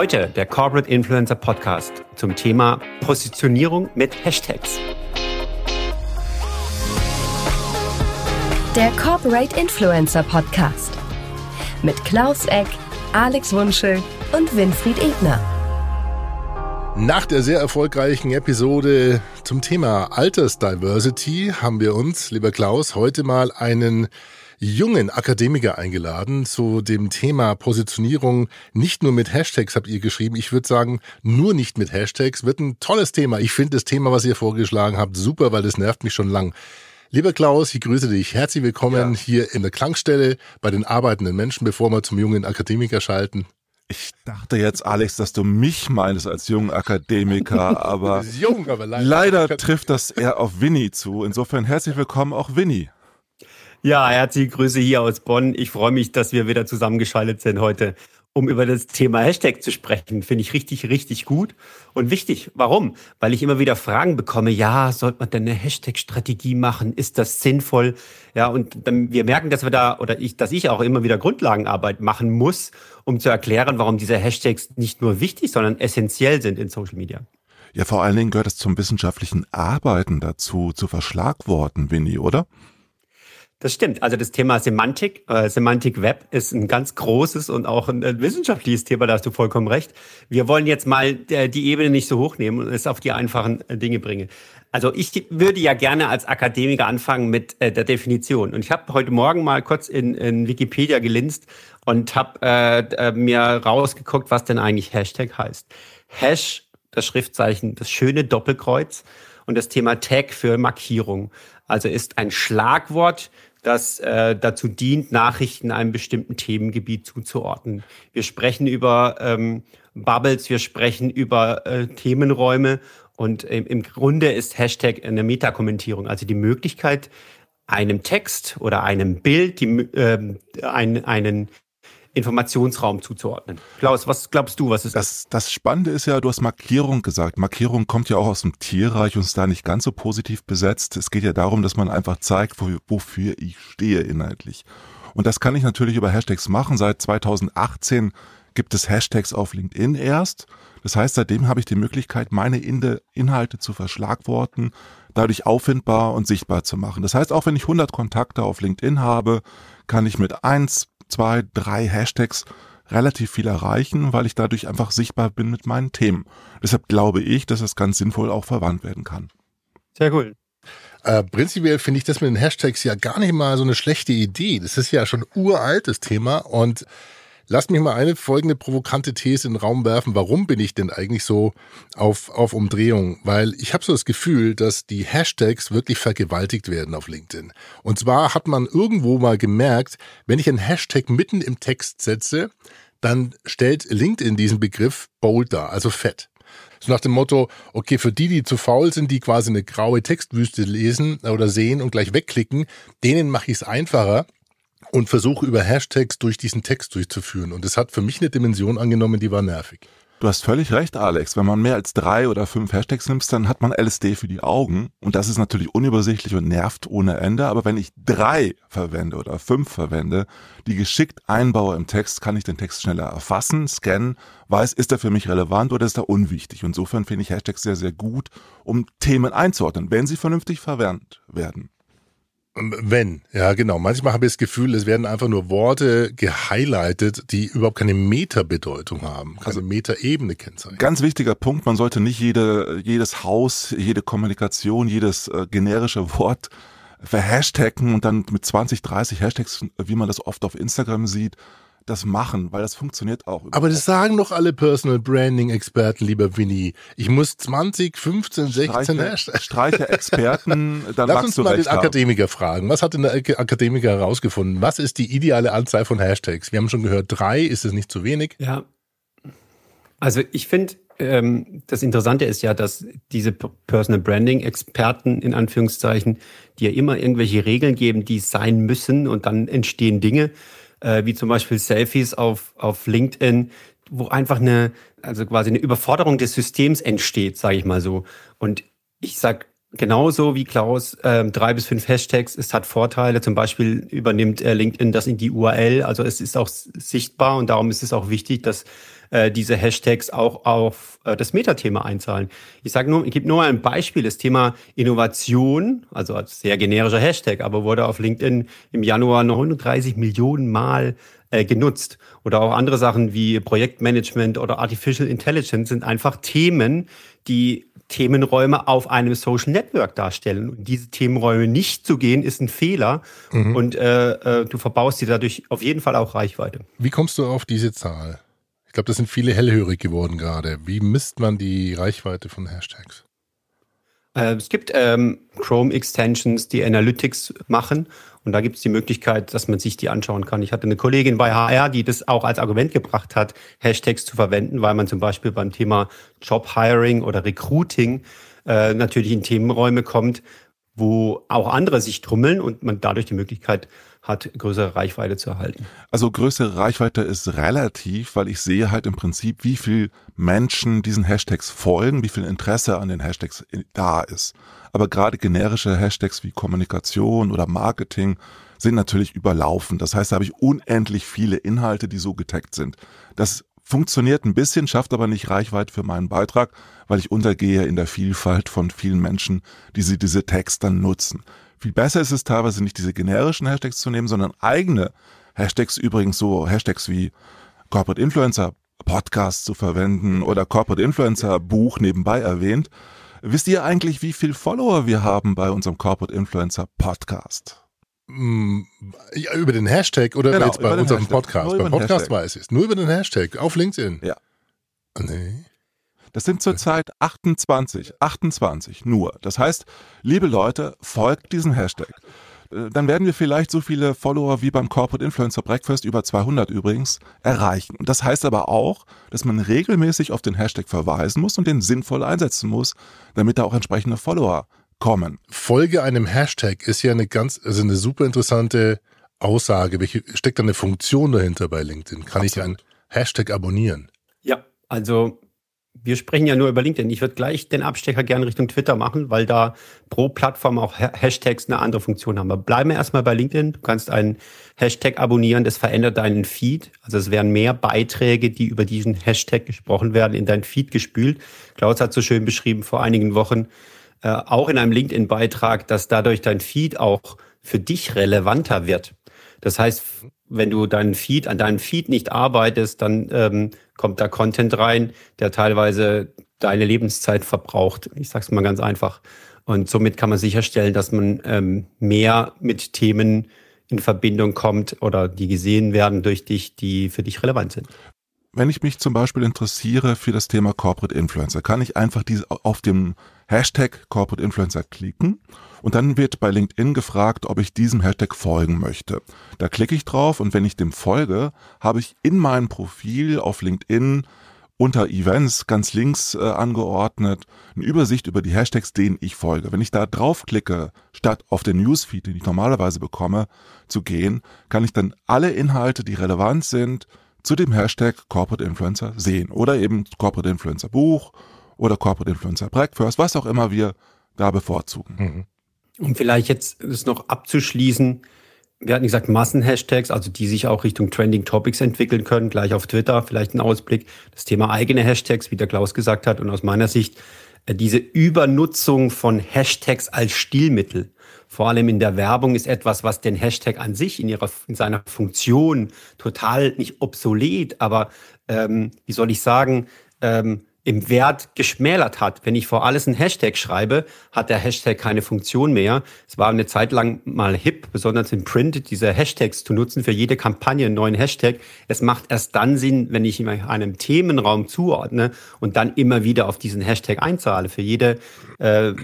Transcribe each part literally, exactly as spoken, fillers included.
Heute der Corporate Influencer Podcast zum Thema Positionierung mit Hashtags. Der Corporate Influencer Podcast mit Klaus Eck, Alex Wunschel und Winfried Ebner. Nach der sehr erfolgreichen Episode zum Thema Altersdiversity haben wir uns, lieber Klaus, heute mal einen jungen Akademiker eingeladen zu dem Thema Positionierung. Nicht nur mit Hashtags habt ihr geschrieben. Ich würde sagen, nur nicht mit Hashtags. Wird ein tolles Thema. Ich finde das Thema, was ihr vorgeschlagen habt, super, weil das nervt mich schon lang. Lieber Klaus, ich grüße dich. Herzlich willkommen ja. hier in der Klangstelle bei den arbeitenden Menschen, bevor wir zum jungen Akademiker schalten. Ich dachte jetzt, Alex, dass du mich meinst als jungen Akademiker, aber, jung, aber leider, leider trifft das eher auf Winnie zu. Insofern herzlich willkommen auch Winnie. Ja, herzliche Grüße hier aus Bonn. Ich freue mich, dass wir wieder zusammengeschaltet sind heute, um über das Thema Hashtag zu sprechen. Finde ich richtig, richtig gut und wichtig. Warum? Weil ich immer wieder Fragen bekomme, ja, sollte man denn eine Hashtag-Strategie machen? Ist das sinnvoll? Ja, und dann, wir merken, dass wir da, oder ich, dass ich auch immer wieder Grundlagenarbeit machen muss, um zu erklären, warum diese Hashtags nicht nur wichtig, sondern essentiell sind in Social Media. Ja, vor allen Dingen gehört es zum wissenschaftlichen Arbeiten dazu, zu verschlagworten, Winnie, oder? Das stimmt. Also das Thema Semantik, äh, Semantik Web ist ein ganz großes und auch ein, ein wissenschaftliches Thema, da hast du vollkommen recht. Wir wollen jetzt mal äh, die Ebene nicht so hochnehmen und es auf die einfachen äh, Dinge bringen. Also ich würde ja gerne als Akademiker anfangen mit äh, der Definition. Und ich habe heute Morgen mal kurz in, in Wikipedia gelinst und habe äh, mir rausgeguckt, was denn eigentlich Hashtag heißt. Hash, das Schriftzeichen, das schöne Doppelkreuz und das Thema Tag für Markierung. Also ist ein Schlagwort, das äh, dazu dient, Nachrichten einem bestimmten Themengebiet zuzuordnen. Wir sprechen über ähm, Bubbles, wir sprechen über äh, Themenräume und äh, im Grunde ist Hashtag eine Metakommentierung, also die Möglichkeit, einem Text oder einem Bild die, äh, ein, einen Informationsraum zuzuordnen. Klaus, was glaubst du, was ist das? Das, das Spannende ist ja, du hast Markierung gesagt. Markierung kommt ja auch aus dem Tierreich und ist da nicht ganz so positiv besetzt. Es geht ja darum, dass man einfach zeigt, wofür ich stehe inhaltlich. Und das kann ich natürlich über Hashtags machen. Seit zweitausendachtzehn gibt es Hashtags auf LinkedIn erst. Das heißt, seitdem habe ich die Möglichkeit, meine Inhalte zu verschlagworten, dadurch auffindbar und sichtbar zu machen. Das heißt, auch wenn ich hundert Kontakte auf LinkedIn habe, kann ich mit eins zwei, drei Hashtags relativ viel erreichen, weil ich dadurch einfach sichtbar bin mit meinen Themen. Deshalb glaube ich, dass das ganz sinnvoll auch verwandt werden kann. Sehr cool. Äh, prinzipiell finde ich das mit den Hashtags ja gar nicht mal so eine schlechte Idee. Das ist ja schon ein uraltes Thema und lass mich mal eine folgende provokante These in den Raum werfen. Warum bin ich denn eigentlich so auf, auf Umdrehung? Weil ich habe so das Gefühl, dass die Hashtags wirklich vergewaltigt werden auf LinkedIn. Und zwar hat man irgendwo mal gemerkt, wenn ich einen Hashtag mitten im Text setze, dann stellt LinkedIn diesen Begriff bold dar, also fett. So nach dem Motto, okay, für die, die zu faul sind, die quasi eine graue Textwüste lesen oder sehen und gleich wegklicken, denen mache ich es einfacher. Und versuche über Hashtags durch diesen Text durchzuführen. Und es hat für mich eine Dimension angenommen, die war nervig. Du hast völlig recht, Alex. Wenn man mehr als drei oder fünf Hashtags nimmt, dann hat man L S D für die Augen. Und das ist natürlich unübersichtlich und nervt ohne Ende. Aber wenn ich drei verwende oder fünf verwende, die geschickt einbaue im Text, kann ich den Text schneller erfassen, scannen, weiß, ist er für mich relevant oder ist er unwichtig. Insofern finde ich Hashtags sehr, sehr gut, um Themen einzuordnen, wenn sie vernünftig verwendet werden. Wenn, ja genau. Manchmal habe ich das Gefühl, es werden einfach nur Worte gehighlightet, die überhaupt keine Meta-Bedeutung haben, also Meta-Ebene kennzeichnen. Ganz wichtiger Punkt, man sollte nicht jede, jedes Haus, jede Kommunikation, jedes äh, generische Wort verhashtaggen und dann mit zwanzig, dreißig Hashtags, wie man das oft auf Instagram sieht, das machen, weil das funktioniert auch. Aber das sagen doch alle Personal Branding Experten, lieber Winnie. Ich muss zwanzig, fünfzehn, sechzehn Hashtags. Streiche Experten, dann lass uns mal den Akademiker fragen. Was hat denn der Akademiker herausgefunden? Was ist die ideale Anzahl von Hashtags? Wir haben schon gehört, drei, ist es nicht zu wenig? Ja, also ich finde, ähm, das Interessante ist ja, dass diese Personal Branding Experten, in Anführungszeichen, die ja immer irgendwelche Regeln geben, die es sein müssen und dann entstehen Dinge, wie zum Beispiel Selfies auf auf LinkedIn, wo einfach eine, also quasi eine Überforderung des Systems entsteht, sage ich mal so. Und ich sag genauso wie Klaus, äh, drei bis fünf Hashtags, es hat Vorteile, zum Beispiel übernimmt äh, LinkedIn das in die U R L, also es ist auch sichtbar und darum ist es auch wichtig, dass äh, diese Hashtags auch auf äh, das Metathema einzahlen. Ich sage nur, ich gebe nur mal ein Beispiel. Das Thema Innovation, also als sehr generischer Hashtag, aber wurde auf LinkedIn im Januar neununddreißig Millionen Mal äh, genutzt. Oder auch andere Sachen wie Projektmanagement oder Artificial Intelligence sind einfach Themen, die Themenräume auf einem Social Network darstellen. Und diese Themenräume nicht zu gehen, ist ein Fehler. Mhm. Und äh, äh, du verbaust dir dadurch auf jeden Fall auch Reichweite. Wie kommst du auf diese Zahl? Ich glaube, das sind viele hellhörig geworden gerade. Wie misst man die Reichweite von Hashtags? Äh, es gibt ähm, Chrome-Extensions, die Analytics machen. Und da gibt es die Möglichkeit, dass man sich die anschauen kann. Ich hatte eine Kollegin bei H R, die das auch als Argument gebracht hat, Hashtags zu verwenden, weil man zum Beispiel beim Thema Job-Hiring oder Recruiting äh, natürlich in Themenräume kommt, wo auch andere sich trümmeln und man dadurch die Möglichkeit hat, größere Reichweite zu erhalten. Also größere Reichweite ist relativ, weil ich sehe halt im Prinzip, wie viel Menschen diesen Hashtags folgen, wie viel Interesse an den Hashtags da ist. Aber gerade generische Hashtags wie Kommunikation oder Marketing sind natürlich überlaufen. Das heißt, da habe ich unendlich viele Inhalte, die so getaggt sind. Das funktioniert ein bisschen, schafft aber nicht Reichweite für meinen Beitrag, weil ich untergehe in der Vielfalt von vielen Menschen, die sie diese Tags dann nutzen. Viel besser ist es teilweise nicht, diese generischen Hashtags zu nehmen, sondern eigene Hashtags, übrigens so Hashtags wie Corporate Influencer Podcast zu verwenden oder Corporate Influencer Buch nebenbei erwähnt. Wisst ihr eigentlich, wie viel Follower wir haben bei unserem Corporate Influencer Podcast? Ja, über den Hashtag oder genau, jetzt bei unserem Hashtag. Podcast? Beim Podcast Hashtag. Weiß ich es. Nur über den Hashtag auf LinkedIn? Ja. Nee. Das sind zurzeit achtundzwanzig, achtundzwanzig nur. Das heißt, liebe Leute, folgt diesem Hashtag. Dann werden wir vielleicht so viele Follower wie beim Corporate Influencer Breakfast, über zweihundert übrigens, erreichen. Und das heißt aber auch, dass man regelmäßig auf den Hashtag verweisen muss und den sinnvoll einsetzen muss, damit da auch entsprechende Follower kommen. Folge einem Hashtag ist ja eine ganz, also eine super interessante Aussage. Welche steckt da eine Funktion dahinter bei LinkedIn? Kann Absolut. Ich einen Hashtag abonnieren? Ja, also wir sprechen ja nur über LinkedIn. Ich würde gleich den Abstecher gerne Richtung Twitter machen, weil da pro Plattform auch Hashtags eine andere Funktion haben. Aber bleiben wir erstmal bei LinkedIn. Du kannst einen Hashtag abonnieren, das verändert deinen Feed. Also es werden mehr Beiträge, die über diesen Hashtag gesprochen werden, in dein Feed gespült. Klaus hat so schön beschrieben vor einigen Wochen, äh, auch in einem LinkedIn-Beitrag, dass dadurch dein Feed auch für dich relevanter wird. Das heißt, wenn du deinen Feed, an deinem Feed nicht arbeitest, dann ähm, kommt da Content rein, der teilweise deine Lebenszeit verbraucht. Ich sag's mal ganz einfach. Und somit kann man sicherstellen, dass man ähm, mehr mit Themen in Verbindung kommt oder die gesehen werden durch dich, die für dich relevant sind. Wenn ich mich zum Beispiel interessiere für das Thema Corporate Influencer, kann ich einfach diese auf dem Hashtag Corporate Influencer klicken und dann wird bei LinkedIn gefragt, ob ich diesem Hashtag folgen möchte. Da klicke ich drauf und wenn ich dem folge, habe ich in meinem Profil auf LinkedIn unter Events ganz links äh, angeordnet eine Übersicht über die Hashtags, denen ich folge. Wenn ich da draufklicke, statt auf den Newsfeed, den ich normalerweise bekomme, zu gehen, kann ich dann alle Inhalte, die relevant sind, zu dem Hashtag Corporate Influencer sehen oder eben Corporate Influencer Buch oder Corporate Influencer Breakfast, was auch immer wir da bevorzugen. Mhm. Um vielleicht jetzt das noch abzuschließen, wir hatten gesagt Massen-Hashtags, also die sich auch Richtung Trending Topics entwickeln können, gleich auf Twitter, vielleicht ein Ausblick, das Thema eigene Hashtags, wie der Klaus gesagt hat und aus meiner Sicht diese Übernutzung von Hashtags als Stilmittel, vor allem in der Werbung, ist etwas, was den Hashtag an sich in, ihrer, in seiner Funktion total nicht obsolet, aber ähm, wie soll ich sagen, ähm, im Wert geschmälert hat. Wenn ich vor alles einen Hashtag schreibe, hat der Hashtag keine Funktion mehr. Es war eine Zeit lang mal hip, besonders im Print, diese Hashtags zu nutzen, für jede Kampagne einen neuen Hashtag. Es macht erst dann Sinn, wenn ich ihn einem Themenraum zuordne und dann immer wieder auf diesen Hashtag einzahle. Für jede äh,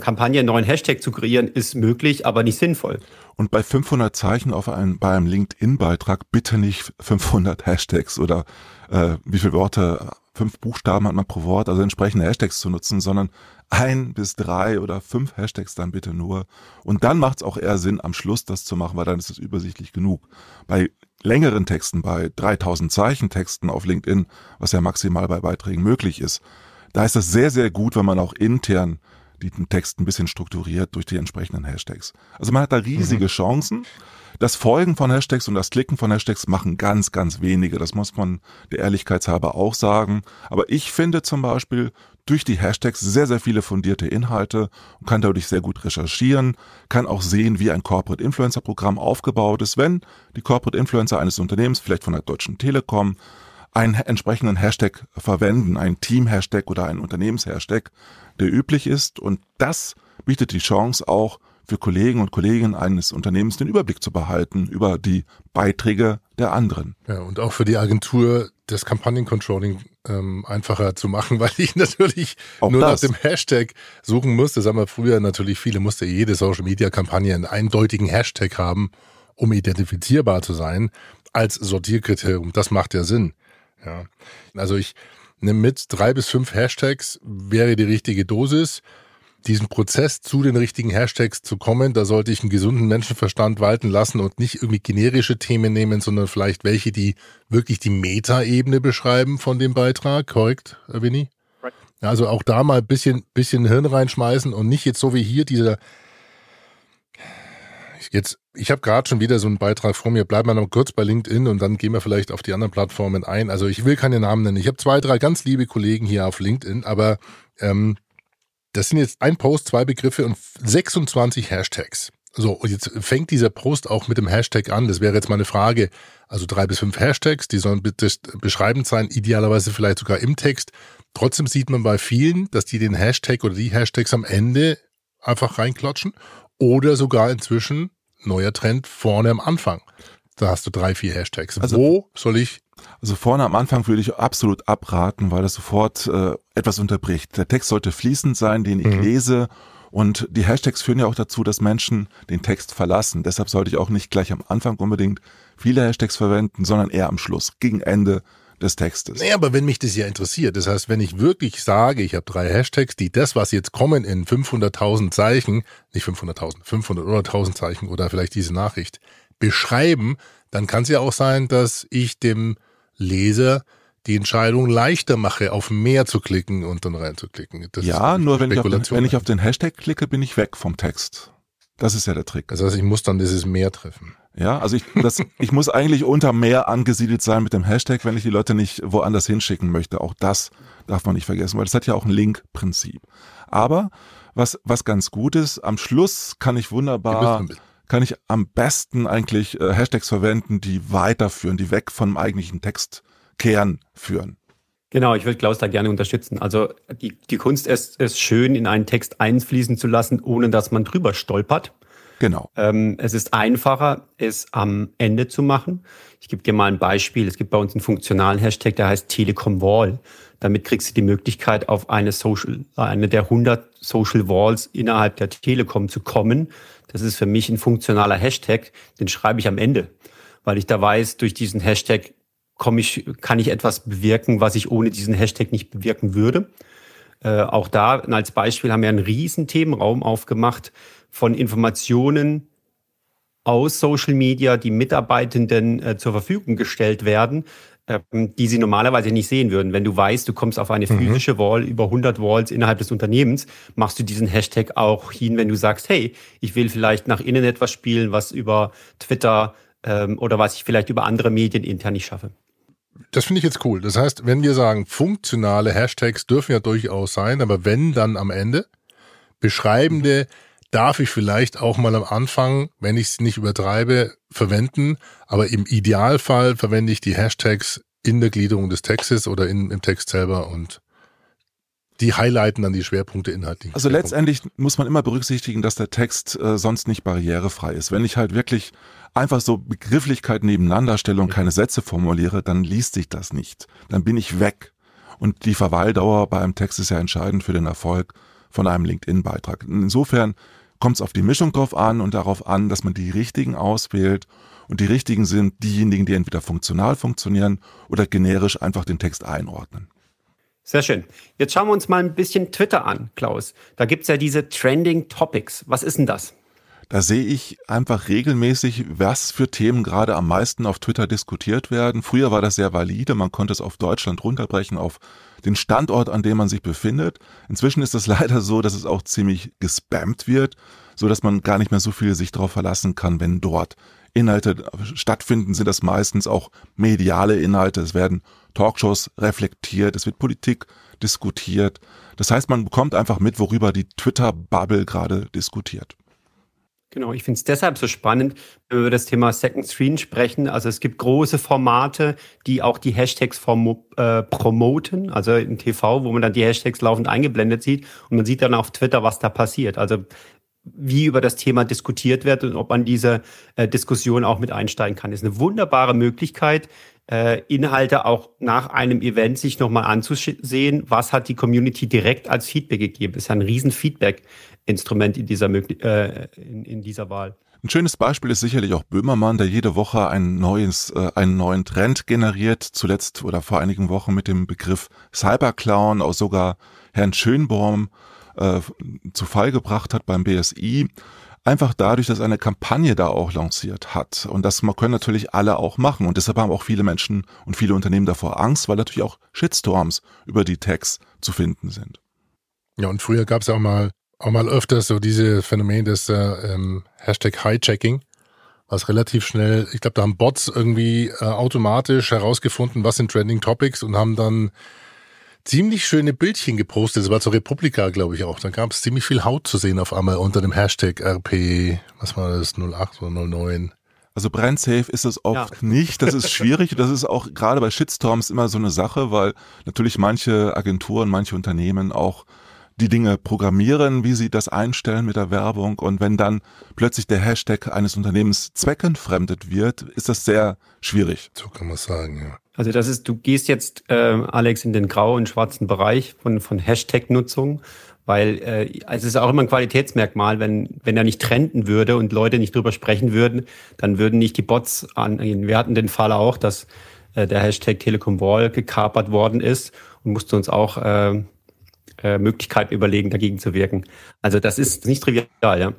Kampagne einen neuen Hashtag zu kreieren, ist möglich, aber nicht sinnvoll. Und bei fünfhundert Zeichen auf einem, bei einem LinkedIn-Beitrag bitte nicht fünfhundert Hashtags oder äh, wie viele Worte, fünf Buchstaben hat man pro Wort, also entsprechende Hashtags zu nutzen, sondern ein bis drei oder fünf Hashtags dann bitte nur. Und dann macht es auch eher Sinn, am Schluss das zu machen, weil dann ist es übersichtlich genug. Bei längeren Texten, bei dreitausend Zeichen Texten auf LinkedIn, was ja maximal bei Beiträgen möglich ist, da ist das sehr, sehr gut, wenn man auch intern den Text ein bisschen strukturiert durch die entsprechenden Hashtags. Also man hat da riesige mhm. Chancen. Das Folgen von Hashtags und das Klicken von Hashtags machen ganz, ganz wenige. Das muss man der Ehrlichkeit halber auch sagen. Aber ich finde zum Beispiel durch die Hashtags sehr, sehr viele fundierte Inhalte und kann dadurch sehr gut recherchieren, kann auch sehen, wie ein Corporate Influencer Programm aufgebaut ist, wenn die Corporate Influencer eines Unternehmens, vielleicht von der Deutschen Telekom, einen entsprechenden Hashtag verwenden, einen Team-Hashtag oder einen Unternehmens-Hashtag, der üblich ist. Und das bietet die Chance auch für Kollegen und Kolleginnen eines Unternehmens, den Überblick zu behalten über die Beiträge der anderen. Ja, und auch für die Agentur das Kampagnencontrolling ähm, einfacher zu machen, weil ich natürlich auch nur das. nach dem Hashtag suchen musste. Sagen wir früher natürlich, viele musste jede Social-Media-Kampagne einen eindeutigen Hashtag haben, um identifizierbar zu sein, als Sortierkriterium. Das macht ja Sinn. Ja. Also ich nehme mit, drei bis fünf Hashtags wäre die richtige Dosis. Diesen Prozess, zu den richtigen Hashtags zu kommen, da sollte ich einen gesunden Menschenverstand walten lassen und nicht irgendwie generische Themen nehmen, sondern vielleicht welche, die wirklich die Meta-Ebene beschreiben von dem Beitrag. Korrekt, Winnie? Also auch da mal ein bisschen, bisschen Hirn reinschmeißen und nicht jetzt so wie hier dieser... Jetzt, ich habe gerade schon wieder so einen Beitrag vor mir. Bleiben wir noch kurz bei LinkedIn und dann gehen wir vielleicht auf die anderen Plattformen ein. Also ich will keine Namen nennen. Ich habe zwei, drei ganz liebe Kollegen hier auf LinkedIn, aber... Ähm, Das sind jetzt ein Post, zwei Begriffe und sechsundzwanzig Hashtags. So, und jetzt fängt dieser Post auch mit dem Hashtag an. Das wäre jetzt meine Frage. Also drei bis fünf Hashtags, die sollen bitte beschreibend sein, idealerweise vielleicht sogar im Text. Trotzdem sieht man bei vielen, dass die den Hashtag oder die Hashtags am Ende einfach reinklatschen oder sogar inzwischen, neuer Trend, vorne am Anfang. Da hast du drei, vier Hashtags. Also, wo soll ich... Also vorne am Anfang würde ich absolut abraten, weil das sofort äh, etwas unterbricht. Der Text sollte fließend sein, den ich mhm. lese. Und die Hashtags führen ja auch dazu, dass Menschen den Text verlassen. Deshalb sollte ich auch nicht gleich am Anfang unbedingt viele Hashtags verwenden, sondern eher am Schluss, gegen Ende des Textes. Naja, aber wenn mich das ja interessiert, das heißt, wenn ich wirklich sage, ich habe drei Hashtags, die das, was jetzt kommen in fünfhunderttausend Zeichen, nicht fünfhunderttausend, fünfhundert oder tausend Zeichen oder vielleicht diese Nachricht beschreiben, dann kann es ja auch sein, dass ich dem Leser die Entscheidung leichter mache, auf mehr zu klicken und dann reinzuklicken. Das ja, ist nur wenn ich, auf den, wenn ich auf den Hashtag klicke, bin ich weg vom Text. Das ist ja der Trick. Das heißt, ich muss dann dieses Mehr treffen. Ja, also ich, das, ich muss eigentlich unter Mehr angesiedelt sein mit dem Hashtag, wenn ich die Leute nicht woanders hinschicken möchte. Auch das darf man nicht vergessen, weil das hat ja auch ein Link-Prinzip. Aber was, was ganz gut ist, am Schluss kann ich wunderbar... kann ich am besten eigentlich äh, Hashtags verwenden, die weiterführen, die weg vom eigentlichen Textkern führen. Genau, ich würde Klaus da gerne unterstützen. Also die, die Kunst ist es, schön in einen Text einfließen zu lassen, ohne dass man drüber stolpert. Genau. Ähm, es ist einfacher, es am Ende zu machen. Ich gebe dir mal ein Beispiel. Es gibt bei uns einen funktionalen Hashtag, der heißt Telekom Wall. Damit kriegst du die Möglichkeit, auf eine Social, eine der hundert Social Walls innerhalb der Telekom zu kommen. Das ist für mich ein funktionaler Hashtag. Den schreibe ich am Ende, weil ich da weiß, durch diesen Hashtag komme ich, kann ich etwas bewirken, was ich ohne diesen Hashtag nicht bewirken würde. Äh, auch da als Beispiel haben wir einen riesen Themenraum aufgemacht von Informationen aus Social Media, die Mitarbeitenden äh, zur Verfügung gestellt werden, äh, die sie normalerweise nicht sehen würden. Wenn du weißt, du kommst auf eine mhm. physische Wall über hundert Walls innerhalb des Unternehmens, machst du diesen Hashtag auch hin, wenn du sagst, hey, ich will vielleicht nach innen etwas spielen, was über Twitter ähm, oder was ich vielleicht über andere Medien intern nicht schaffe. Das finde ich jetzt cool. Das heißt, wenn wir sagen, funktionale Hashtags dürfen ja durchaus sein, aber wenn, dann am Ende. Beschreibende darf ich vielleicht auch mal am Anfang, wenn ich es nicht übertreibe, verwenden. Aber im Idealfall verwende ich die Hashtags in der Gliederung des Textes oder in, im Text selber und die highlighten dann die Schwerpunkte inhaltlich. Also Schwerpunkte. Letztendlich muss man immer berücksichtigen, dass der Text äh, sonst nicht barrierefrei ist. Wenn ich halt wirklich einfach so Begrifflichkeiten nebeneinander stelle und ja. keine Sätze formuliere, dann liest sich das nicht. Dann bin ich weg. Und die Verweildauer bei einem Text ist ja entscheidend für den Erfolg von einem LinkedIn-Beitrag. Insofern kommt es auf die Mischung drauf an und darauf an, dass man die richtigen auswählt. Und die richtigen sind diejenigen, die entweder funktional funktionieren oder generisch einfach den Text einordnen. Sehr schön. Jetzt schauen wir uns mal ein bisschen Twitter an, Klaus. Da gibt es ja diese Trending Topics. Was ist denn das? Da sehe ich einfach regelmäßig, was für Themen gerade am meisten auf Twitter diskutiert werden. Früher war das sehr valide, man konnte es auf Deutschland runterbrechen, auf den Standort, an dem man sich befindet. Inzwischen ist es leider so, dass es auch ziemlich gespammt wird, so dass man gar nicht mehr so viel sich darauf verlassen kann, wenn dort Inhalte stattfinden, sind das meistens auch mediale Inhalte. Es werden Talkshows reflektiert, es wird Politik diskutiert. Das heißt, man bekommt einfach mit, worüber die Twitter-Bubble gerade diskutiert. Genau, ich finde es deshalb so spannend, wenn wir über das Thema Second Screen sprechen. Also es gibt große Formate, die auch die Hashtags form- äh, promoten, also im T V, wo man dann die Hashtags laufend eingeblendet sieht und man sieht dann auf Twitter, was da passiert. Also wie über das Thema diskutiert wird und ob man diese äh, Diskussion auch mit einsteigen kann. Das ist eine wunderbare Möglichkeit, äh, Inhalte auch nach einem Event sich nochmal anzusehen, was hat die Community direkt als Feedback gegeben. Das ist ja ein riesen Feedback-Instrument in dieser, möglich- äh, in, in dieser Wahl. Ein schönes Beispiel ist sicherlich auch Böhmermann, der jede Woche ein neues, äh, einen neuen Trend generiert, zuletzt oder vor einigen Wochen mit dem Begriff Cyberclown, auch sogar Herrn Schönborn zu Fall gebracht hat beim B S I, einfach dadurch, dass eine Kampagne da auch lanciert hat. Und das können natürlich alle auch machen. Und deshalb haben auch viele Menschen und viele Unternehmen davor Angst, weil natürlich auch Shitstorms über die Tags zu finden sind. Ja, und früher gab es auch mal, auch mal öfters so dieses Phänomen des äh, ähm, Hashtag Hijacking, was relativ schnell, ich glaube, da haben Bots irgendwie äh, automatisch herausgefunden, was sind Trending Topics und haben dann ziemlich schöne Bildchen gepostet, das war zur Republika, glaube ich, auch. Da gab es ziemlich viel Haut zu sehen auf einmal unter dem Hashtag R P, was war das, null acht oder null neun. Also brandsafe ist es oft ja. nicht, das ist schwierig. Das ist auch gerade bei Shitstorms immer so eine Sache, weil natürlich manche Agenturen, manche Unternehmen auch die Dinge programmieren, wie sie das einstellen mit der Werbung. Und wenn dann plötzlich der Hashtag eines Unternehmens zweckentfremdet wird, ist das sehr schwierig. So kann man sagen, ja. Also das ist, du gehst jetzt, äh, Alex, in den grauen, schwarzen Bereich von, von Hashtag-Nutzung, weil äh, es ist auch immer ein Qualitätsmerkmal, wenn, wenn er nicht trenden würde und Leute nicht drüber sprechen würden, dann würden nicht die Bots angehen. Wir hatten den Fall auch, dass äh, der Hashtag Telekom Wall gekapert worden ist und mussten uns auch äh, äh, Möglichkeiten überlegen, dagegen zu wirken. Also das ist nicht trivial, ja.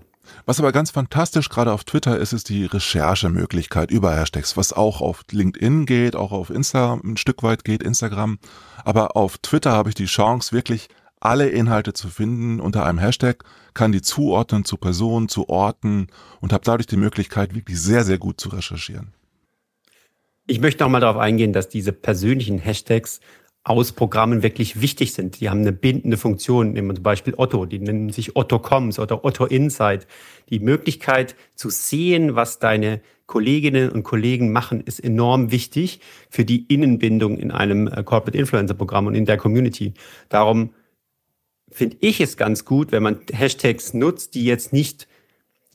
Was aber ganz fantastisch gerade auf Twitter ist, ist die Recherchemöglichkeit über Hashtags, was auch auf LinkedIn geht, auch auf Insta ein Stück weit geht, Instagram. Aber auf Twitter habe ich die Chance, wirklich alle Inhalte zu finden unter einem Hashtag, kann die zuordnen zu Personen, zu Orten und habe dadurch die Möglichkeit, wirklich sehr, sehr gut zu recherchieren. Ich möchte nochmal darauf eingehen, dass diese persönlichen Hashtags aus Programmen wirklich wichtig sind. Die haben eine bindende Funktion. Nehmen wir zum Beispiel Otto. Die nennen sich Otto-Coms oder Otto-Insight. Die Möglichkeit zu sehen, was deine Kolleginnen und Kollegen machen, ist enorm wichtig für die Innenbindung in einem Corporate Influencer Programm und in der Community. Darum finde ich es ganz gut, wenn man Hashtags nutzt, die jetzt nicht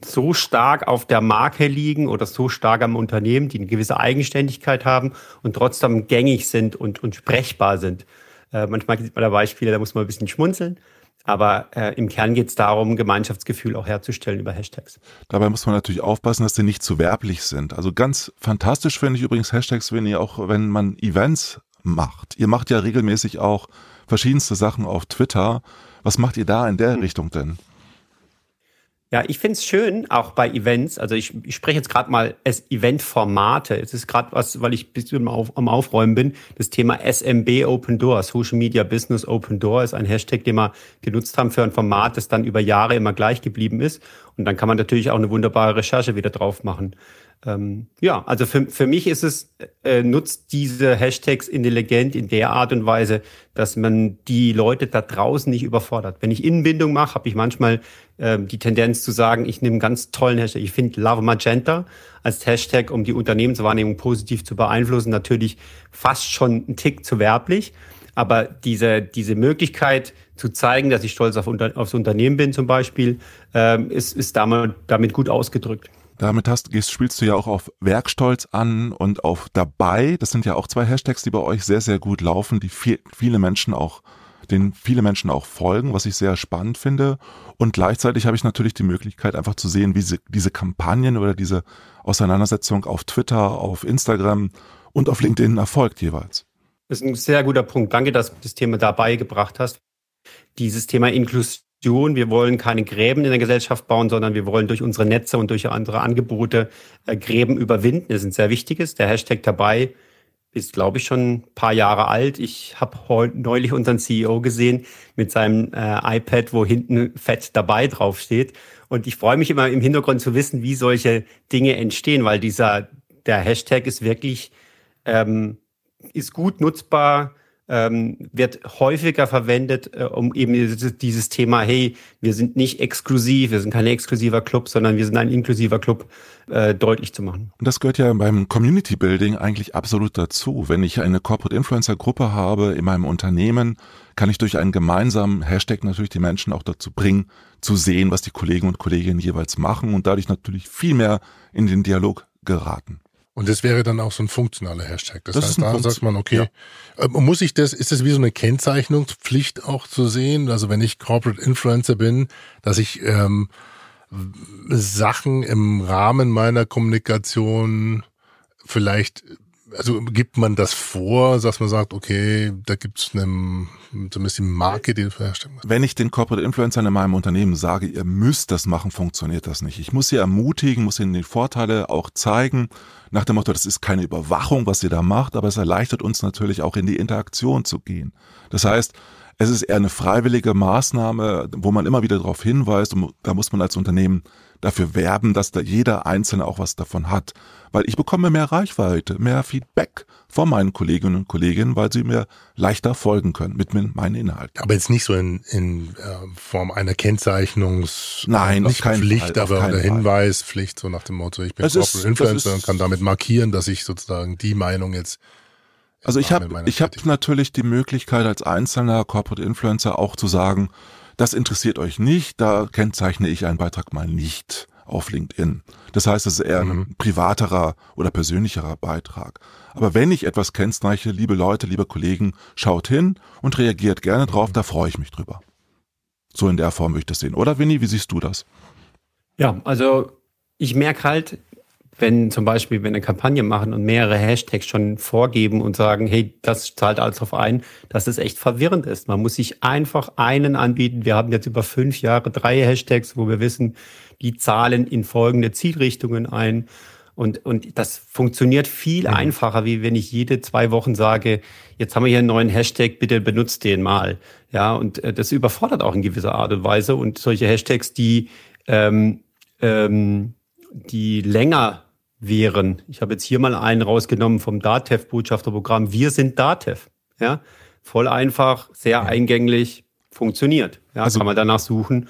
so stark auf der Marke liegen oder so stark am Unternehmen, die eine gewisse Eigenständigkeit haben und trotzdem gängig sind und, und sprechbar sind. Äh, manchmal gibt es da Beispiele, da muss man ein bisschen schmunzeln, aber äh, im Kern geht es darum, Gemeinschaftsgefühl auch herzustellen über Hashtags. Dabei muss man natürlich aufpassen, dass die nicht zu werblich sind. Also ganz fantastisch finde ich übrigens Hashtags, wenn ihr auch, wenn man Events macht. Ihr macht ja regelmäßig auch verschiedenste Sachen auf Twitter. Was macht ihr da in der hm. Richtung denn? Ja, ich find's schön, auch bei Events, also ich, ich spreche jetzt gerade mal Event-Formate, es ist gerade was, weil ich ein bisschen auf, am Aufräumen bin, das Thema S M B Open Door, Social Media Business Open Door ist ein Hashtag, den wir genutzt haben für ein Format, das dann über Jahre immer gleich geblieben ist und dann kann man natürlich auch eine wunderbare Recherche wieder drauf machen. Ähm, ja, also für, für mich ist es, äh, nutzt diese Hashtags intelligent in der Art und Weise, dass man die Leute da draußen nicht überfordert. Wenn ich Innenbindung mache, habe ich manchmal äh, die Tendenz zu sagen, ich nehme einen ganz tollen Hashtag. Ich finde Love Magenta als Hashtag, um die Unternehmenswahrnehmung positiv zu beeinflussen, natürlich fast schon einen Tick zu werblich. Aber diese, diese Möglichkeit zu zeigen, dass ich stolz auf unter, aufs Unternehmen bin zum Beispiel, äh, ist, ist damit, damit gut ausgedrückt. Damit hast, gehst, spielst du ja auch auf Werkstolz an und auf dabei. Das sind ja auch zwei Hashtags, die bei euch sehr, sehr gut laufen, die viel, viele Menschen auch, denen viele Menschen auch folgen, was ich sehr spannend finde. Und gleichzeitig habe ich natürlich die Möglichkeit, einfach zu sehen, wie sie, diese Kampagnen oder diese Auseinandersetzung auf Twitter, auf Instagram und auf LinkedIn erfolgt jeweils. Das ist ein sehr guter Punkt. Danke, dass du das Thema dabei gebracht hast. Dieses Thema Inklusion. Kommunikation. Wir wollen keine Gräben in der Gesellschaft bauen, sondern wir wollen durch unsere Netze und durch andere Angebote Gräben überwinden. Das ist ein sehr wichtiges. Der Hashtag dabei ist, glaube ich, schon ein paar Jahre alt. Ich habe neulich unseren C E O gesehen mit seinem äh, iPad, wo hinten fett dabei draufsteht. Und ich freue mich immer im Hintergrund zu wissen, wie solche Dinge entstehen, weil dieser der Hashtag ist wirklich ähm, ist gut nutzbar, ähm, wird häufiger verwendet, äh, um eben dieses, dieses Thema, hey, wir sind nicht exklusiv, wir sind kein exklusiver Club, sondern wir sind ein inklusiver Club, äh, deutlich zu machen. Und das gehört ja beim Community Building eigentlich absolut dazu. Wenn ich eine Corporate Influencer Gruppe habe in meinem Unternehmen, kann ich durch einen gemeinsamen Hashtag natürlich die Menschen auch dazu bringen, zu sehen, was die Kollegen und Kolleginnen jeweils machen und dadurch natürlich viel mehr in den Dialog geraten. Und das wäre dann auch so ein funktionaler Hashtag. Das, das heißt, da Punkt. Sagt man, okay, ja. muss ich das, ist das wie so eine Kennzeichnungspflicht auch zu sehen? Also wenn ich Corporate Influencer bin, dass ich ähm, Sachen im Rahmen meiner Kommunikation vielleicht, also gibt man das vor, dass man sagt, okay, da gibt's eine, zumindest die Marke, die herstellt. Wenn ich den Corporate Influencern in meinem Unternehmen sage, ihr müsst das machen, funktioniert das nicht. Ich muss sie ermutigen, muss ihnen die Vorteile auch zeigen. Nach dem Motto, das ist keine Überwachung, was ihr da macht, aber es erleichtert uns natürlich auch in die Interaktion zu gehen. Das heißt, es ist eher eine freiwillige Maßnahme, wo man immer wieder darauf hinweist und da muss man als Unternehmen dafür werben, dass da jeder Einzelne auch was davon hat. Weil ich bekomme mehr Reichweite, mehr Feedback von meinen Kolleginnen und Kollegen, weil sie mir leichter folgen können mit meinen Inhalten. Aber jetzt nicht so in, in Form einer Kennzeichnungs- Nein, nicht Pflicht, aber oder Hinweispflicht, so nach dem Motto, ich bin Corporate Influencer und kann damit markieren, dass ich sozusagen die Meinung jetzt... Also ich habe ich habe natürlich die Möglichkeit als einzelner Corporate Influencer auch zu sagen, das interessiert euch nicht, da kennzeichne ich einen Beitrag mal nicht auf LinkedIn. Das heißt, es ist eher mhm. ein privaterer oder persönlicherer Beitrag. Aber wenn ich etwas kennzeichne, liebe Leute, liebe Kollegen, schaut hin und reagiert gerne drauf, mhm. da freue ich mich drüber. So in der Form würde ich das sehen. Oder Winnie, wie siehst du das? Ja, also ich merke halt, wenn zum Beispiel, wenn eine Kampagne machen und mehrere Hashtags schon vorgeben und sagen, hey, das zahlt alles drauf ein, dass es echt verwirrend ist. Man muss sich einfach einen anbieten. Wir haben jetzt über fünf Jahre drei Hashtags, wo wir wissen, die zahlen in folgende Zielrichtungen ein. Und, und das funktioniert viel mhm. einfacher, wie wenn ich jede zwei Wochen sage, jetzt haben wir hier einen neuen Hashtag, bitte benutzt den mal. Ja, und das überfordert auch in gewisser Art und Weise. Und solche Hashtags, die, ähm, ähm, die länger wären. Ich habe jetzt hier mal einen rausgenommen vom DATEV-Botschafterprogramm. Wir sind DATEV. Ja, voll einfach, sehr ja. eingänglich, funktioniert. Ja, also, kann man danach suchen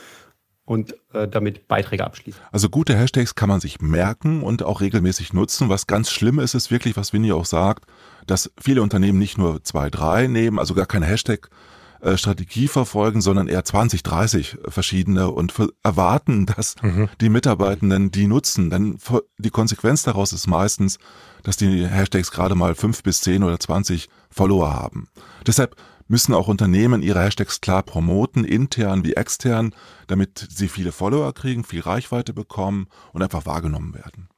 und äh, damit Beiträge abschließen. Also gute Hashtags kann man sich merken und auch regelmäßig nutzen. Was ganz schlimm ist, ist wirklich, was Winnie auch sagt, dass viele Unternehmen nicht nur zwei, drei nehmen, also gar keine Hashtag Strategie verfolgen, sondern eher zwanzig, dreißig verschiedene und erwarten, dass mhm. die Mitarbeitenden die nutzen. Denn die Konsequenz daraus ist meistens, dass die Hashtags gerade mal fünf bis zehn oder zwanzig Follower haben. Deshalb müssen auch Unternehmen ihre Hashtags klar promoten, intern wie extern, damit sie viele Follower kriegen, viel Reichweite bekommen und einfach wahrgenommen werden.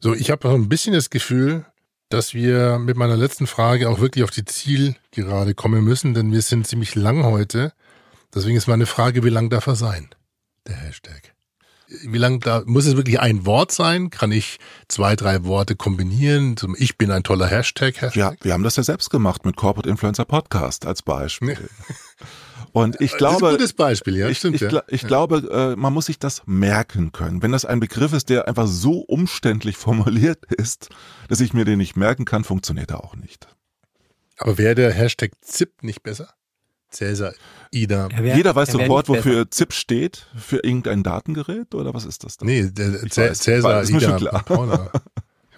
So, ich habe so ein bisschen das Gefühl, dass wir mit meiner letzten Frage auch wirklich auf die Zielgerade kommen müssen, denn wir sind ziemlich lang heute. Deswegen ist meine Frage, wie lang darf er sein, der Hashtag? Wie lang da muss es wirklich ein Wort sein? Kann ich zwei, drei Worte kombinieren? Zum Ich bin ein toller Hashtag, Hashtag? Ja, wir haben das ja selbst gemacht mit Corporate Influencer Podcast als Beispiel. Und ich glaube, das ist ein gutes Beispiel, ja, ich, stimmt, ich, ja. ich, ich ja. glaube, man muss sich das merken können. Wenn das ein Begriff ist, der einfach so umständlich formuliert ist, dass ich mir den nicht merken kann, funktioniert er auch nicht. Aber wäre der Hashtag ZIP nicht besser? Cäsar, Ida. Wär, Jeder weiß sofort, wofür ZIP steht, für irgendein Datengerät oder was ist das dann? Nee, der Cäsar, Ida, Paula.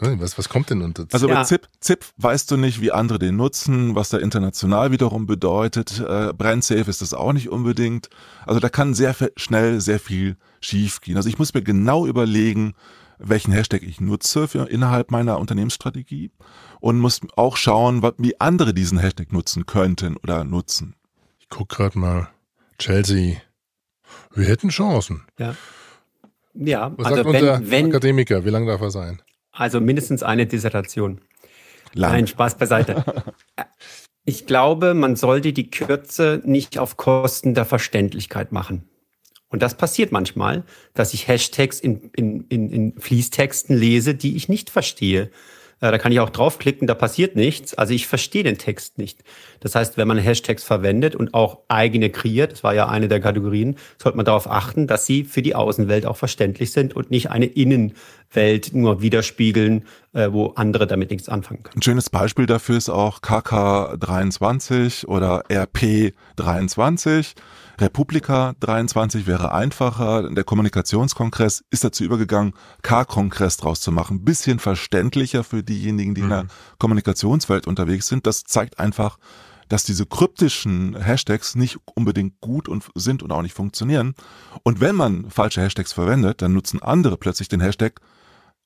Was, was kommt denn unter ZIP? Also ja. bei ZIP, ZIP weißt du nicht, wie andere den nutzen, was da international wiederum bedeutet. Äh, brandsafe ist das auch nicht unbedingt. Also da kann sehr schnell sehr viel schief gehen. Also ich muss mir genau überlegen, welchen Hashtag ich nutze für innerhalb meiner Unternehmensstrategie und muss auch schauen, wie andere diesen Hashtag nutzen könnten oder nutzen. Ich guck gerade mal. Chelsea. Wir hätten Chancen. Ja. Ja. Was also sagt wenn, unser wenn, Akademiker? Wie lange darf er sein? Also mindestens eine Dissertation. Lang. Nein, Spaß beiseite. Ich glaube, man sollte die Kürze nicht auf Kosten der Verständlichkeit machen. Und das passiert manchmal, dass ich Hashtags in, in, in, in Fließtexten lese, die ich nicht verstehe. Da kann ich auch draufklicken, da passiert nichts. Also ich verstehe den Text nicht. Das heißt, wenn man Hashtags verwendet und auch eigene kreiert, das war ja eine der Kategorien, sollte man darauf achten, dass sie für die Außenwelt auch verständlich sind und nicht eine Innenwelt nur widerspiegeln, wo andere damit nichts anfangen können. Ein schönes Beispiel dafür ist auch K K dreiundzwanzig oder R P dreiundzwanzig. Republika dreiundzwanzig wäre einfacher. Der Kommunikationskongress ist dazu übergegangen, K-Kongress draus zu machen. Bisschen verständlicher für diejenigen, die mhm. in der Kommunikationswelt unterwegs sind. Das zeigt einfach, dass diese kryptischen Hashtags nicht unbedingt gut und sind und auch nicht funktionieren. Und wenn man falsche Hashtags verwendet, dann nutzen andere plötzlich den Hashtag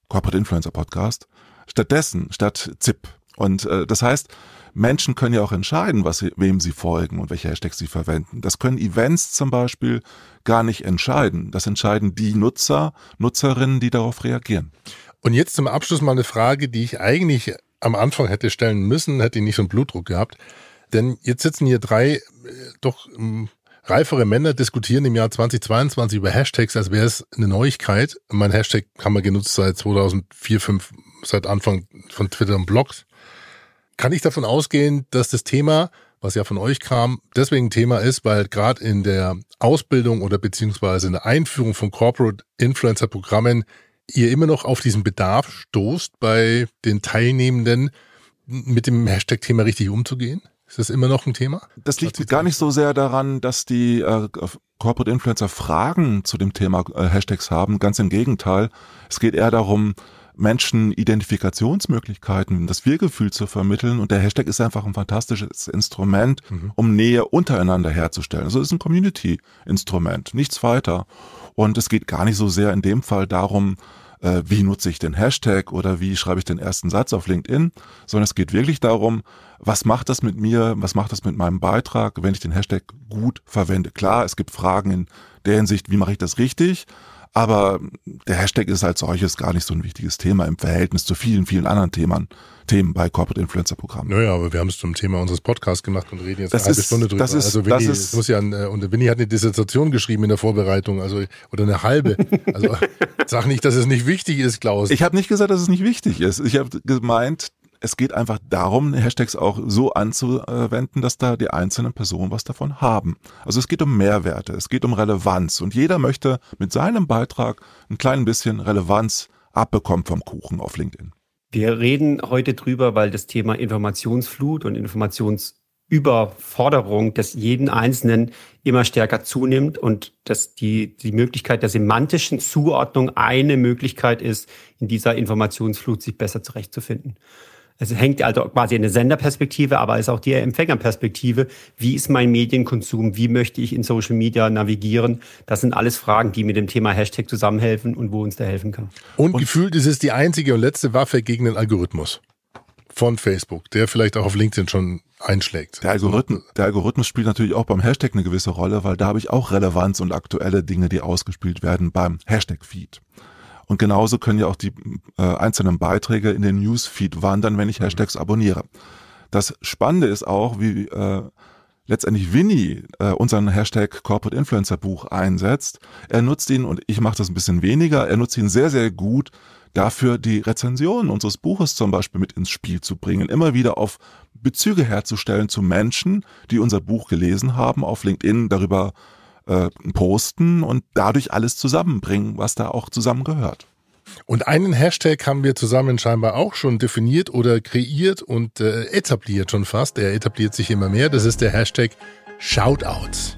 Corporate Influencer Podcast stattdessen, statt Z I P. Und äh, das heißt, Menschen können ja auch entscheiden, was sie, wem sie folgen und welche Hashtags sie verwenden. Das können Events zum Beispiel gar nicht entscheiden. Das entscheiden die Nutzer, Nutzerinnen, die darauf reagieren. Und jetzt zum Abschluss mal eine Frage, die ich eigentlich am Anfang hätte stellen müssen, hätte ich nicht so einen Blutdruck gehabt. Denn jetzt sitzen hier drei äh, doch ähm, reifere Männer, diskutieren im Jahr zweitausendzweiundzwanzig über Hashtags, als wäre es eine Neuigkeit. Mein Hashtag haben wir genutzt seit zweitausendvier, zweitausendfünf, seit Anfang von Twitter und Blogs. Kann ich davon ausgehen, dass das Thema, was ja von euch kam, deswegen Thema ist, weil gerade in der Ausbildung oder beziehungsweise in der Einführung von Corporate Influencer Programmen ihr immer noch auf diesen Bedarf stoßt, bei den Teilnehmenden mit dem Hashtag-Thema richtig umzugehen? Ist das immer noch ein Thema? Das liegt gar nicht so sehr daran, dass die äh, Corporate Influencer Fragen zu dem Thema äh, Hashtags haben. Ganz im Gegenteil. Es geht eher darum, Menschen Identifikationsmöglichkeiten, das Wir-Gefühl zu vermitteln, und der Hashtag ist einfach ein fantastisches Instrument, mhm. um Nähe untereinander herzustellen. Also es ist ein Community-Instrument, nichts weiter. Und es geht gar nicht so sehr in dem Fall darum, äh, wie nutze ich den Hashtag oder wie schreibe ich den ersten Satz auf LinkedIn, sondern es geht wirklich darum, was macht das mit mir, was macht das mit meinem Beitrag, wenn ich den Hashtag gut verwende. Klar, es gibt Fragen in der Hinsicht, wie mache ich das richtig? Aber der Hashtag ist als solches gar nicht so ein wichtiges Thema im Verhältnis zu vielen, vielen anderen Themen, Themen bei Corporate Influencer Programmen. Naja, aber wir haben es zum Thema unseres Podcasts gemacht und reden jetzt das eine halbe ist, Stunde drüber. Das ist, also Winnie, das ist, muss ja an, und Winnie hat eine Dissertation geschrieben in der Vorbereitung, also, oder eine halbe. Also, sag nicht, dass es nicht wichtig ist, Klaus. Ich habe nicht gesagt, dass es nicht wichtig ist. Ich habe gemeint, es geht einfach darum, Hashtags auch so anzuwenden, dass da die einzelnen Personen was davon haben. Also es geht um Mehrwerte, es geht um Relevanz, und jeder möchte mit seinem Beitrag ein klein bisschen Relevanz abbekommen vom Kuchen auf LinkedIn. Wir reden heute drüber, weil das Thema Informationsflut und Informationsüberforderung des jeden Einzelnen immer stärker zunimmt und dass die, die Möglichkeit der semantischen Zuordnung eine Möglichkeit ist, in dieser Informationsflut sich besser zurechtzufinden. Es hängt also quasi eine Senderperspektive, aber es ist auch die Empfängerperspektive. Wie ist mein Medienkonsum? Wie möchte ich in Social Media navigieren? Das sind alles Fragen, die mit dem Thema Hashtag zusammenhelfen und wo uns da helfen kann. Und, und gefühlt ist es die einzige und letzte Waffe gegen den Algorithmus von Facebook, der vielleicht auch auf LinkedIn schon einschlägt. Der Algorithmus, der Algorithmus spielt natürlich auch beim Hashtag eine gewisse Rolle, weil da habe ich auch Relevanz und aktuelle Dinge, die ausgespielt werden beim Hashtag-Feed. Und genauso können ja auch die äh, einzelnen Beiträge in den Newsfeed wandern, wenn ich Hashtags abonniere. Das Spannende ist auch, wie äh, letztendlich Winnie äh, unseren Hashtag Corporate Influencer Buch einsetzt. Er nutzt ihn, und ich mache das ein bisschen weniger, er nutzt ihn sehr, sehr gut dafür, die Rezensionen unseres Buches zum Beispiel mit ins Spiel zu bringen. Immer wieder auf Bezüge herzustellen zu Menschen, die unser Buch gelesen haben, auf LinkedIn darüber posten und dadurch alles zusammenbringen, was da auch zusammengehört. Und einen Hashtag haben wir zusammen scheinbar auch schon definiert oder kreiert und äh, etabliert schon fast. Er etabliert sich immer mehr. Das ist der Hashtag Shoutouts.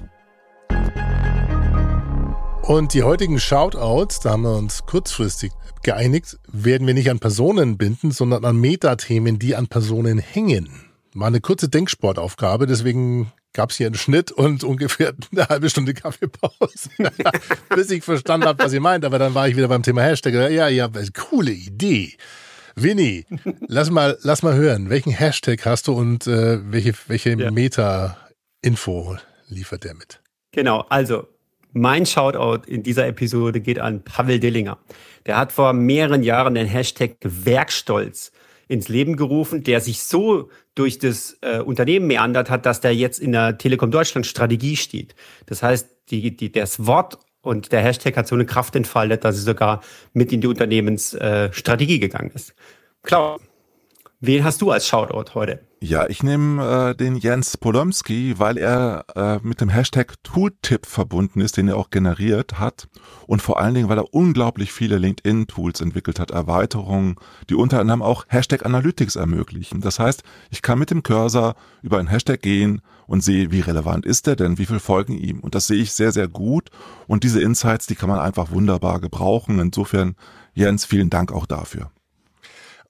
Und die heutigen Shoutouts, da haben wir uns kurzfristig geeinigt, werden wir nicht an Personen binden, sondern an Metathemen, die an Personen hängen. War eine kurze Denksportaufgabe, deswegen gab es hier einen Schnitt und ungefähr eine halbe Stunde Kaffeepause, bis ich verstanden habe, was ihr meint. Aber dann war ich wieder beim Thema Hashtag. Ja, ja, coole Idee. Winnie, lass mal, lass mal hören, welchen Hashtag hast du und äh, welche, welche ja. Meta-Info liefert der mit? Genau, also mein Shoutout in dieser Episode geht an Pavel Dillinger. Der hat vor mehreren Jahren den Hashtag Werkstolz ins Leben gerufen, der sich so durch das äh, Unternehmen meandert hat, dass der jetzt in der Telekom Deutschland Strategie steht. Das heißt, die, die, das Wort Und der Hashtag hat so eine Kraft entfaltet, dass es sogar mit in die Unternehmensstrategie äh, gegangen ist. Klaus, wen hast du als Shoutout heute? Ja, ich nehme äh, den Jens Polomski, weil er äh, mit dem Hashtag Tooltip verbunden ist, den er auch generiert hat. Und vor allen Dingen, weil er unglaublich viele LinkedIn-Tools entwickelt hat, Erweiterungen, die unter anderem auch Hashtag Analytics ermöglichen. Das heißt, ich kann mit dem Cursor über einen Hashtag gehen und sehe, wie relevant ist der denn, wie viel folgen ihm. Und das sehe ich sehr, sehr gut. Und diese Insights, die kann man einfach wunderbar gebrauchen. Insofern, Jens, vielen Dank auch dafür.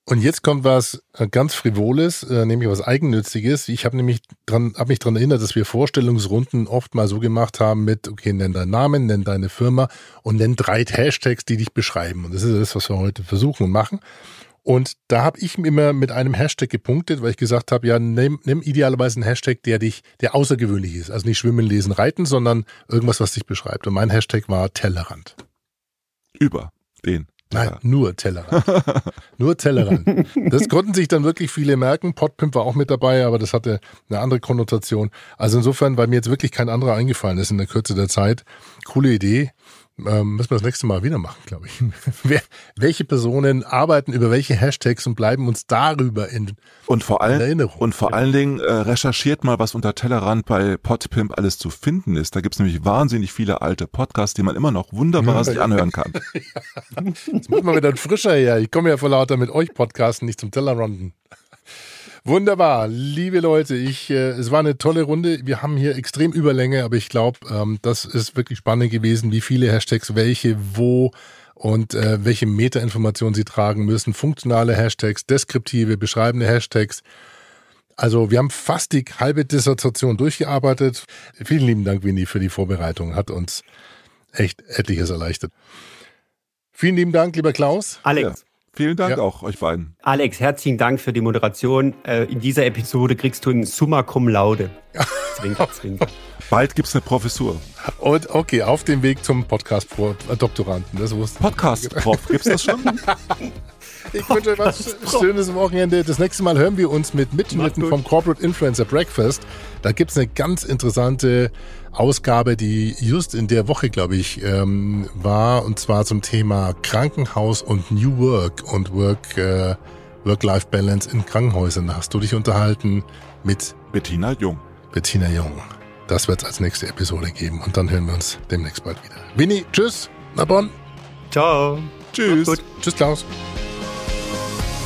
Und jetzt kommt was ganz Frivoles, äh, nämlich was Eigennütziges. Ich habe nämlich dran, habe mich dran erinnert, dass wir Vorstellungsrunden oft mal so gemacht haben mit, okay, nenn deinen Namen, nenn deine Firma und nenn drei Hashtags, die dich beschreiben. Und das ist das, was wir heute versuchen und machen. Und da habe ich immer mit einem Hashtag gepunktet, weil ich gesagt habe, ja, nimm, nimm idealerweise einen Hashtag, der dich, der außergewöhnlich ist. Also nicht schwimmen, lesen, reiten, sondern irgendwas, was dich beschreibt. Und mein Hashtag war Tellerrand. Über den. Nein, ja. nur Tellerrand. nur Tellerrand. Das konnten sich dann wirklich viele merken. Pottpimp war auch mit dabei, aber das hatte eine andere Konnotation. Also insofern, weil mir jetzt wirklich kein anderer eingefallen ist in der Kürze der Zeit. Coole Idee. Ähm, müssen wir das nächste Mal wieder machen, glaube ich. Wer, welche Personen arbeiten über welche Hashtags und bleiben uns darüber in, und vor allen, in Erinnerung. Und vor allen Dingen äh, recherchiert mal, was unter Tellerrand bei Pottpimp alles zu finden ist. Da gibt es nämlich wahnsinnig viele alte Podcasts, die man immer noch wunderbar ja. sich anhören kann. Ja. Jetzt muss man wieder ein frischer her. Ich komme ja vor lauter mit euch Podcasten nicht zum Tellerranden. Wunderbar, liebe Leute, ich, äh, es war eine tolle Runde. Wir haben hier extrem Überlänge, aber ich glaube, ähm, das ist wirklich spannend gewesen, wie viele Hashtags, welche, wo und äh, welche Meta-Informationen sie tragen müssen. Funktionale Hashtags, deskriptive, beschreibende Hashtags. Also wir haben fast die halbe Dissertation durchgearbeitet. Vielen lieben Dank, Winnie, für die Vorbereitung. Hat uns echt etliches erleichtert. Vielen lieben Dank, lieber Klaus. Alex. Ja. Vielen Dank ja. auch euch beiden. Alex, herzlichen Dank für die Moderation. Äh, in dieser Episode kriegst du einen Summa Cum Laude. Zwinker, zwinker. Bald gibt's eine Professur. Und okay, auf dem Weg zum Podcast-Doktoranden. Das wusste Podcast-Prof, gibt's das schon? Ich wünsche euch was schönes Wochenende. Das nächste Mal hören wir uns mit Mitschnitten vom Corporate Influencer Breakfast. Da gibt es eine ganz interessante Ausgabe, die just in der Woche, glaube ich, ähm, war. Und zwar zum Thema Krankenhaus und New Work und Work, äh, Work-Life-Balance in Krankenhäusern. Da hast du dich unterhalten mit Bettina Jung. Bettina Jung. Das wird es als nächste Episode geben. Und dann hören wir uns demnächst bald wieder. Winnie, tschüss. Na bon. Ciao. Tschüss. Tschüss, Klaus.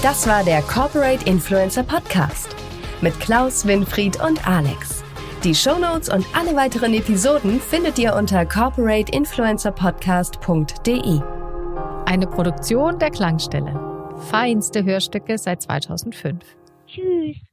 Das war der Corporate Influencer Podcast mit Klaus, Winfried und Alex. Die Shownotes und alle weiteren Episoden findet ihr unter corporate influencer podcast punkt de. Eine Produktion der Klangstelle. Feinste Hörstücke seit zweitausendfünf. Tschüss.